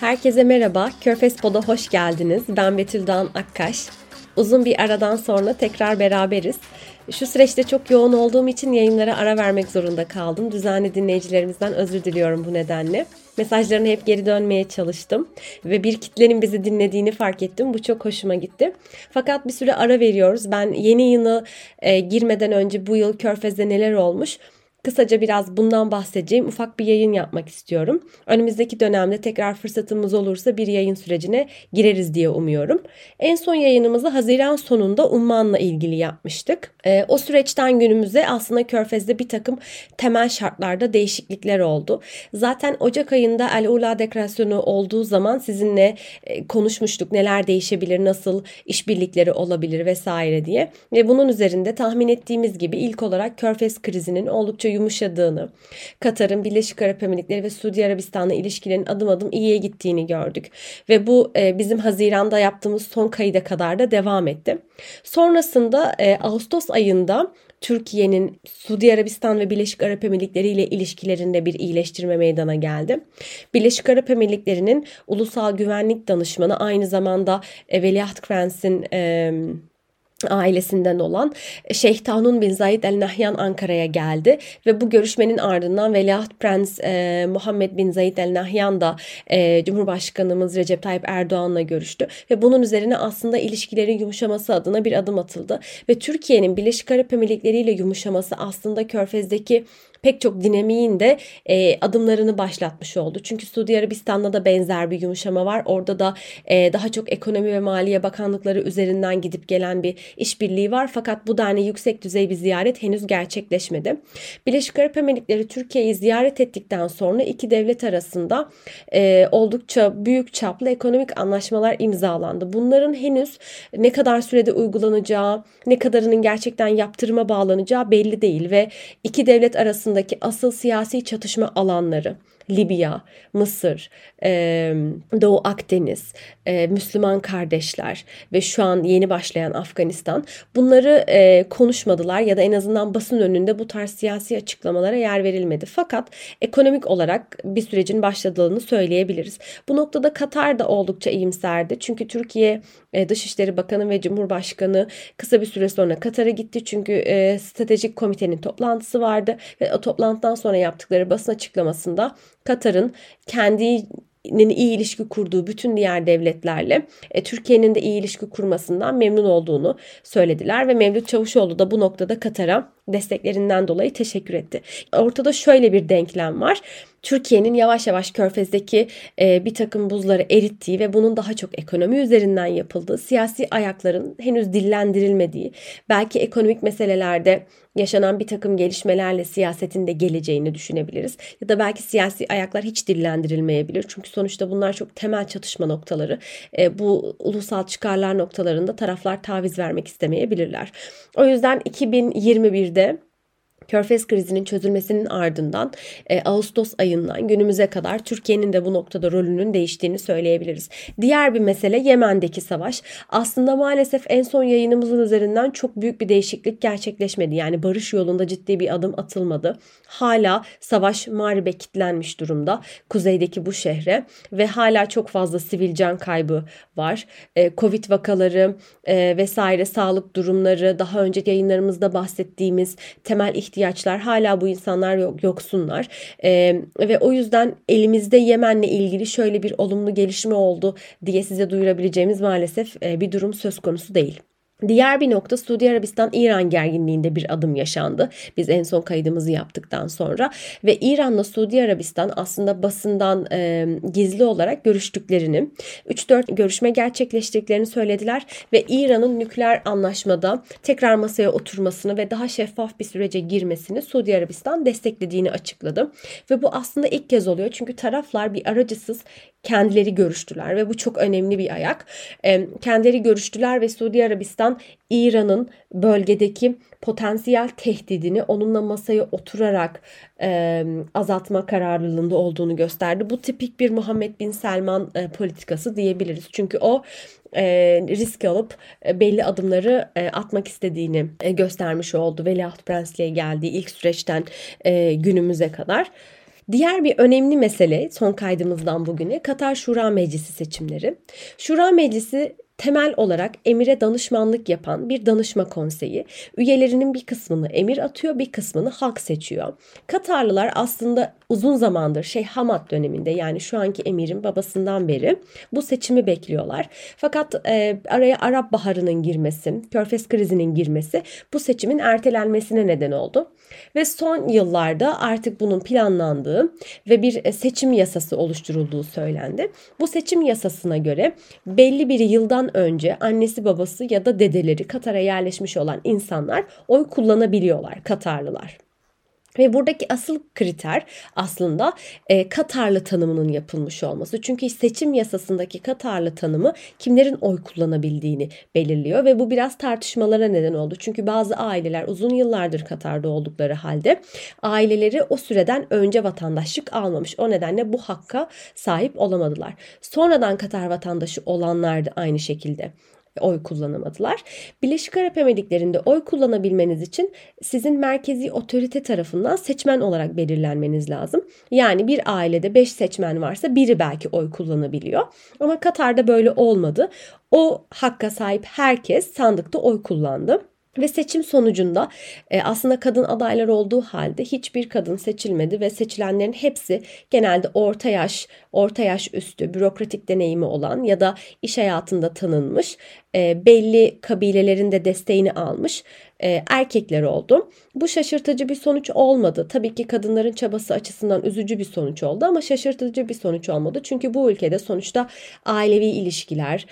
Herkese merhaba, Körfez Pod'a hoş geldiniz. Ben Betül Doğan Akkaş. Uzun bir aradan sonra tekrar beraberiz. Şu süreçte çok yoğun olduğum için yayınlara ara vermek zorunda kaldım. Düzenli dinleyicilerimizden özür diliyorum bu nedenle. Mesajlarına hep geri dönmeye çalıştım ve bir kitlenin bizi dinlediğini fark ettim. Bu çok hoşuma gitti. Fakat bir süre ara veriyoruz. Ben yeni yıla girmeden önce bu yıl Körfez'de neler olmuş, kısaca biraz bundan bahsedeceğim. Ufak bir yayın yapmak istiyorum. Önümüzdeki dönemde tekrar fırsatımız olursa bir yayın sürecine gireriz diye umuyorum. En son yayınımızı Haziran sonunda Umman'la ilgili yapmıştık. O süreçten günümüze aslında Körfez'de bir takım temel şartlarda değişiklikler oldu. Zaten Ocak ayında El-Ula Deklarasyonu olduğu zaman sizinle konuşmuştuk. Neler değişebilir, nasıl işbirlikleri olabilir vesaire diye. Ve bunun üzerinde tahmin ettiğimiz gibi ilk olarak Körfez krizinin oldukça yumuşadığını, Katar'ın, Birleşik Arap Emirlikleri ve Suudi Arabistan'la ilişkilerin adım adım iyiye gittiğini gördük. Ve bu bizim Haziran'da yaptığımız son kayıda kadar da devam etti. Sonrasında Ağustos ayında Türkiye'nin Suudi Arabistan ve Birleşik Arap Emirlikleri ile ilişkilerinde bir iyileştirme meydana geldi. Birleşik Arap Emirlikleri'nin Ulusal Güvenlik Danışmanı, aynı zamanda Veliaht Prens'in ailesinden olan Şeyh Tahnun bin Zayed el-Nahyan Ankara'ya geldi ve bu görüşmenin ardından Veliaht Prens Muhammed bin Zayed el-Nahyan da Cumhurbaşkanımız Recep Tayyip Erdoğan'la görüştü ve bunun üzerine aslında ilişkilerin yumuşaması adına bir adım atıldı ve Türkiye'nin Birleşik Arap Emirlikleri ile yumuşaması aslında Körfez'deki pek çok dinamiğin de adımlarını başlatmış oldu. Çünkü Suudi Arabistan'da da benzer bir yumuşama var. Orada da daha çok ekonomi ve maliye bakanlıkları üzerinden gidip gelen bir işbirliği var. Fakat bu denli yüksek düzey bir ziyaret henüz gerçekleşmedi. Birleşik Arap Emirlikleri Türkiye'yi ziyaret ettikten sonra iki devlet arasında oldukça büyük çaplı ekonomik anlaşmalar imzalandı. Bunların henüz ne kadar sürede uygulanacağı, ne kadarının gerçekten yaptırıma bağlanacağı belli değil ve iki devlet arasında asıl siyasi çatışma alanları Libya, Mısır, Doğu Akdeniz, Müslüman kardeşler ve şu an yeni başlayan Afganistan, bunları konuşmadılar ya da en azından basın önünde bu tarz siyasi açıklamalara yer verilmedi. Fakat ekonomik olarak bir sürecin başladığını söyleyebiliriz. Bu noktada Katar da oldukça iyimserdi. Çünkü Türkiye Dışişleri Bakanı ve Cumhurbaşkanı kısa bir süre sonra Katar'a gitti. Çünkü stratejik komitenin toplantısı vardı ve o toplantıdan sonra yaptıkları basın açıklamasında Katar'ın kendinin iyi ilişki kurduğu bütün diğer devletlerle Türkiye'nin de iyi ilişki kurmasından memnun olduğunu söylediler ve Mevlüt Çavuşoğlu da bu noktada Katar'a desteklerinden dolayı teşekkür etti. Ortada şöyle bir denklem var. Türkiye'nin yavaş yavaş Körfez'deki bir takım buzları erittiği ve bunun daha çok ekonomi üzerinden yapıldığı, siyasi ayakların henüz dillendirilmediği, belki ekonomik meselelerde yaşanan bir takım gelişmelerle siyasetin de geleceğini düşünebiliriz. Ya da belki siyasi ayaklar hiç dillendirilmeyebilir. Çünkü sonuçta bunlar çok temel çatışma noktaları. Bu ulusal çıkarlar noktalarında taraflar taviz vermek istemeyebilirler. O yüzden 2021'de Körfez krizinin çözülmesinin ardından Ağustos ayından günümüze kadar Türkiye'nin de bu noktada rolünün değiştiğini söyleyebiliriz. Diğer bir mesele Yemen'deki savaş. Aslında maalesef en son yayınımızın üzerinden çok büyük bir değişiklik gerçekleşmedi. Yani barış yolunda ciddi bir adım atılmadı. Hala savaş Mağrib'e kilitlenmiş durumda, kuzeydeki bu şehre ve hala çok fazla sivil can kaybı var. Covid vakaları vesaire sağlık durumları, daha önce yayınlarımızda bahsettiğimiz temel ihtiyaçlar, hala bu insanlar yoksunlar ve o yüzden elimizde Yemen'le ilgili şöyle bir olumlu gelişme oldu diye size duyurabileceğimiz maalesef bir durum söz konusu değil. Diğer bir nokta Suudi Arabistan-İran gerginliğinde bir adım yaşandı. Biz en son kaydımızı yaptıktan sonra ve İran'la Suudi Arabistan aslında basından gizli olarak görüştüklerini, 3-4 görüşme gerçekleştirdiklerini söylediler ve İran'ın nükleer anlaşmada tekrar masaya oturmasını ve daha şeffaf bir sürece girmesini Suudi Arabistan desteklediğini açıkladı. Ve bu aslında ilk kez oluyor çünkü taraflar bir aracısız kendileri görüştüler ve bu çok önemli bir ayak. Kendileri görüştüler ve Suudi Arabistan İran'ın bölgedeki potansiyel tehdidini onunla masaya oturarak azaltma kararlılığında olduğunu gösterdi. Bu tipik bir Muhammed Bin Selman politikası diyebiliriz. Çünkü o risk alıp belli adımları atmak istediğini göstermiş oldu. Veliaht Prensliğe geldiği ilk süreçten günümüze kadar. Diğer bir önemli mesele son kaydımızdan bugüne Katar Şura Meclisi seçimleri. Şura Meclisi temel olarak emire danışmanlık yapan bir danışma konseyi, üyelerinin bir kısmını emir atıyor, bir kısmını halk seçiyor. Katarlılar aslında uzun zamandır Şeyh Hamad döneminde, yani şu anki emirin babasından beri bu seçimi bekliyorlar. Fakat araya Arap Baharı'nın girmesi, Körfez krizinin girmesi bu seçimin ertelenmesine neden oldu. Ve son yıllarda artık bunun planlandığı ve bir seçim yasası oluşturulduğu söylendi. Bu seçim yasasına göre belli bir yıldan önce annesi babası ya da dedeleri Katar'a yerleşmiş olan insanlar oy kullanabiliyorlar, Katarlılar. Ve buradaki asıl kriter aslında Katarlı tanımının yapılmış olması. Çünkü seçim yasasındaki Katarlı tanımı kimlerin oy kullanabildiğini belirliyor ve bu biraz tartışmalara neden oldu. Çünkü bazı aileler uzun yıllardır Katar'da oldukları halde aileleri o süreden önce vatandaşlık almamış. O nedenle bu hakka sahip olamadılar. Sonradan Katar vatandaşı olanlar da aynı şekilde oy kullanamadılar. Birleşik Arap Emirlikleri'nde oy kullanabilmeniz için sizin merkezi otorite tarafından seçmen olarak belirlenmeniz lazım. Yani bir ailede 5 seçmen varsa biri belki oy kullanabiliyor. Ama Katar'da böyle olmadı. O hakka sahip herkes sandıkta oy kullandı. Ve seçim sonucunda aslında kadın adaylar olduğu halde hiçbir kadın seçilmedi ve seçilenlerin hepsi genelde orta yaş üstü, bürokratik deneyimi olan ya da iş hayatında tanınmış, belli kabilelerin de desteğini almış erkekler oldu. Bu şaşırtıcı bir sonuç olmadı. Tabii ki kadınların çabası açısından üzücü bir sonuç oldu ama şaşırtıcı bir sonuç olmadı. Çünkü bu ülkede sonuçta ailevi ilişkiler,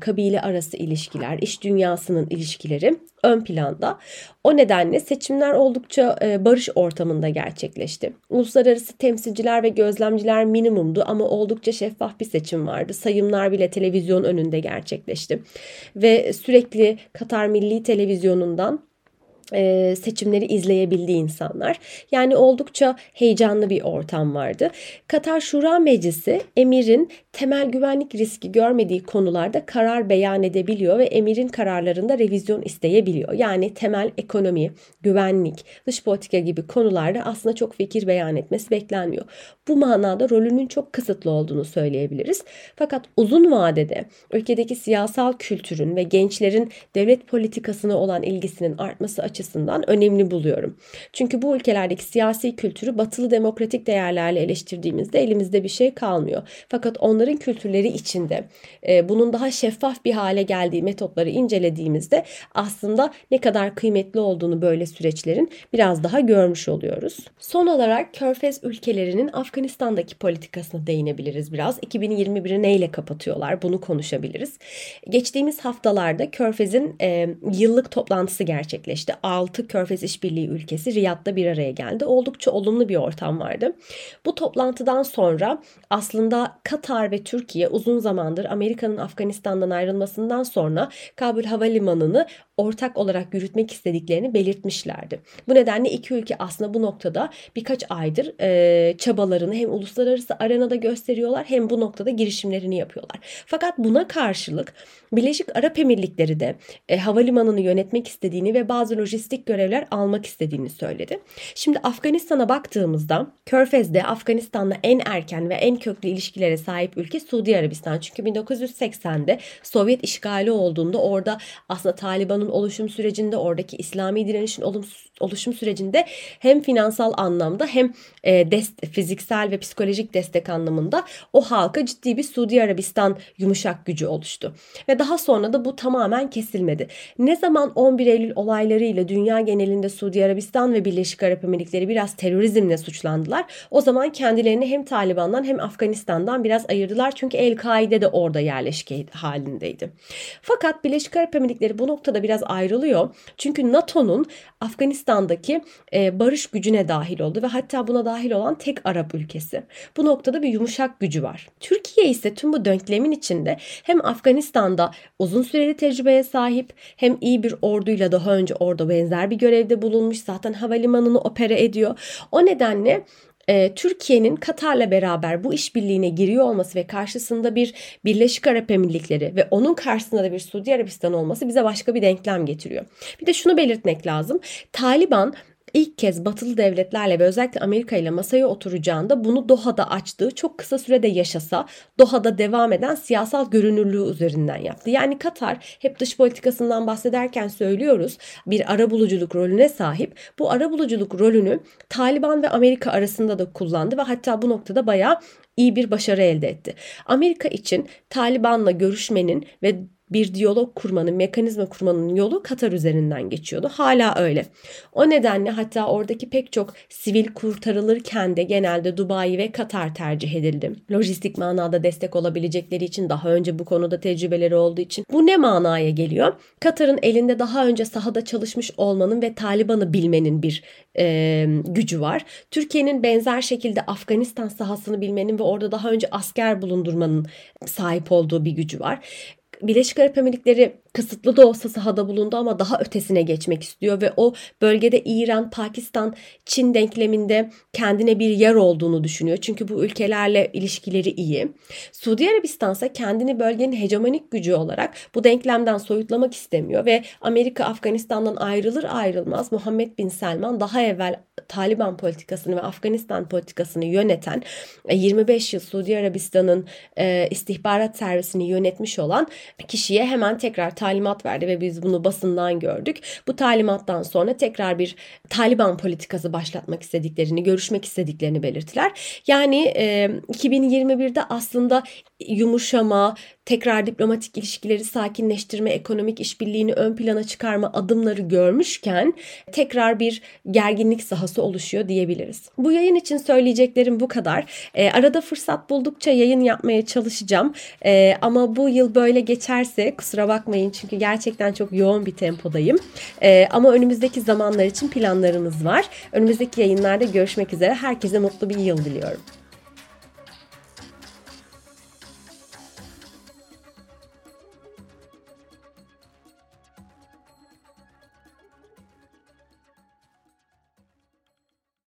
kabile arası ilişkiler, iş dünyasının ilişkileri ön planda. O nedenle seçimler oldukça barış ortamında gerçekleşti. Uluslararası temsilciler ve gözlemciler minimumdu ama oldukça şeffaf bir seçim vardı. Sayımlar bile televizyon önünde gerçekleşti. Ve sürekli Katar Milli Televizyonu'ndan seçimleri izleyebildiği insanlar. Yani oldukça heyecanlı bir ortam vardı. Katar Şura Meclisi emirin temel güvenlik riski görmediği konularda karar beyan edebiliyor ve emirin kararlarında revizyon isteyebiliyor. Yani temel ekonomi, güvenlik, dış politika gibi konularda aslında çok fikir beyan etmesi beklenmiyor. Bu manada rolünün çok kısıtlı olduğunu söyleyebiliriz. Fakat uzun vadede ülkedeki siyasal kültürün ve gençlerin devlet politikasına olan ilgisinin artması açısından önemli buluyorum. Çünkü bu ülkelerdeki siyasi kültürü batılı demokratik değerlerle eleştirdiğimizde elimizde bir şey kalmıyor. Fakat onların kültürleri içinde bunun daha şeffaf bir hale geldiği metotları incelediğimizde aslında ne kadar kıymetli olduğunu böyle süreçlerin biraz daha görmüş oluyoruz. Son olarak Körfez ülkelerinin Afganistan'daki politikasına değinebiliriz biraz. 2021'i neyle kapatıyorlar? Bunu konuşabiliriz. Geçtiğimiz haftalarda Körfez'in yıllık toplantısı gerçekleşti. 6 Körfez İşbirliği ülkesi Riyad'da bir araya geldi. Oldukça olumlu bir ortam vardı. Bu toplantıdan sonra aslında Katar ve Türkiye uzun zamandır Amerika'nın Afganistan'dan ayrılmasından sonra Kabul Havalimanı'nı ortak olarak yürütmek istediklerini belirtmişlerdi. Bu nedenle iki ülke aslında bu noktada birkaç aydır çabalarını hem uluslararası arenada gösteriyorlar hem bu noktada girişimlerini yapıyorlar. Fakat buna karşılık Birleşik Arap Emirlikleri de havalimanını yönetmek istediğini ve bazı lojistik görevler almak istediğini söyledi. Şimdi Afganistan'a baktığımızda Körfez'de Afganistan'la en erken ve en köklü ilişkilere sahip ülke Suudi Arabistan. Çünkü 1980'de Sovyet işgali olduğunda orada aslında Taliban'ın oluşum sürecinde, oradaki İslami direnişin oluşum sürecinde hem finansal anlamda hem fiziksel ve psikolojik destek anlamında o halka ciddi bir Suudi Arabistan yumuşak gücü oluştu. Ve daha sonra da bu tamamen kesilmedi. Ne zaman 11 Eylül olaylarıyla dünya genelinde Suudi Arabistan ve Birleşik Arap Emirlikleri biraz terörizmle suçlandılar. O zaman kendilerini hem Taliban'dan hem Afganistan'dan biraz ayırdılar. Çünkü El-Kaide de orada yerleşke halindeydi. Fakat Birleşik Arap Emirlikleri bu noktada biraz ayrılıyor. Çünkü NATO'nun Afganistan'daki barış gücüne dahil oldu ve hatta buna dahil olan tek Arap ülkesi. Bu noktada bir yumuşak gücü var. Türkiye ise tüm bu dönklemin içinde hem Afganistan'da uzun süreli tecrübeye sahip, hem iyi bir orduyla daha önce orada benzer bir görevde bulunmuş, zaten havalimanını opere ediyor. O nedenle Türkiye'nin Katar'la beraber bu işbirliğine giriyor olması ve karşısında bir Birleşik Arap Emirlikleri ve onun karşısında da bir Suudi Arabistan olması bize başka bir denklem getiriyor. Bir de şunu belirtmek lazım. Taliban ilk kez batılı devletlerle ve özellikle Amerika ile masaya oturacağında bunu Doha'da açtığı, çok kısa sürede yaşasa Doha'da devam eden siyasal görünürlüğü üzerinden yaptı. Yani Katar, hep dış politikasından bahsederken söylüyoruz, bir arabuluculuk rolüne sahip. Bu arabuluculuk rolünü Taliban ve Amerika arasında da kullandı ve hatta bu noktada bayağı iyi bir başarı elde etti. Amerika için Taliban'la görüşmenin ve bir diyalog kurmanın, mekanizma kurmanın yolu Katar üzerinden geçiyordu. Hala öyle. O nedenle hatta oradaki pek çok sivil kurtarılırken de genelde Dubai ve Katar tercih edildi. Lojistik manada destek olabilecekleri için, daha önce bu konuda tecrübeleri olduğu için. Bu ne manaya geliyor? Katar'ın elinde daha önce sahada çalışmış olmanın ve Taliban'ı bilmenin bir gücü var. Türkiye'nin benzer şekilde Afganistan sahasını bilmenin ve orada daha önce asker bulundurmanın sahip olduğu bir gücü var. Birleşik Arap Emirlikleri kısıtlı da olsa sahada bulundu ama daha ötesine geçmek istiyor ve o bölgede İran, Pakistan, Çin denkleminde kendine bir yer olduğunu düşünüyor. Çünkü bu ülkelerle ilişkileri iyi. Suudi Arabistan ise kendini bölgenin hegemonik gücü olarak bu denklemden soyutlamak istemiyor ve Amerika Afganistan'dan ayrılır ayrılmaz Muhammed Bin Selman, daha evvel Taliban politikasını ve Afganistan politikasını yöneten, 25 yıl Suudi Arabistan'ın istihbarat servisini yönetmiş olan kişiye hemen tekrar talimat verdi ve biz bunu basından gördük. Bu talimattan sonra tekrar bir Taliban politikası başlatmak istediklerini, görüşmek istediklerini belirtiler. Yani 2021'de aslında yumuşama, tekrar diplomatik ilişkileri sakinleştirme, ekonomik işbirliğini ön plana çıkarma adımları görmüşken tekrar bir gerginlik sahası oluşuyor diyebiliriz. Bu yayın için söyleyeceklerim bu kadar. Arada fırsat buldukça yayın yapmaya çalışacağım. Ama bu yıl böyle geçerse kusura bakmayın çünkü gerçekten çok yoğun bir tempodayım. Ama önümüzdeki zamanlar için planlarımız var. Önümüzdeki yayınlarda görüşmek üzere. Herkese mutlu bir yıl diliyorum.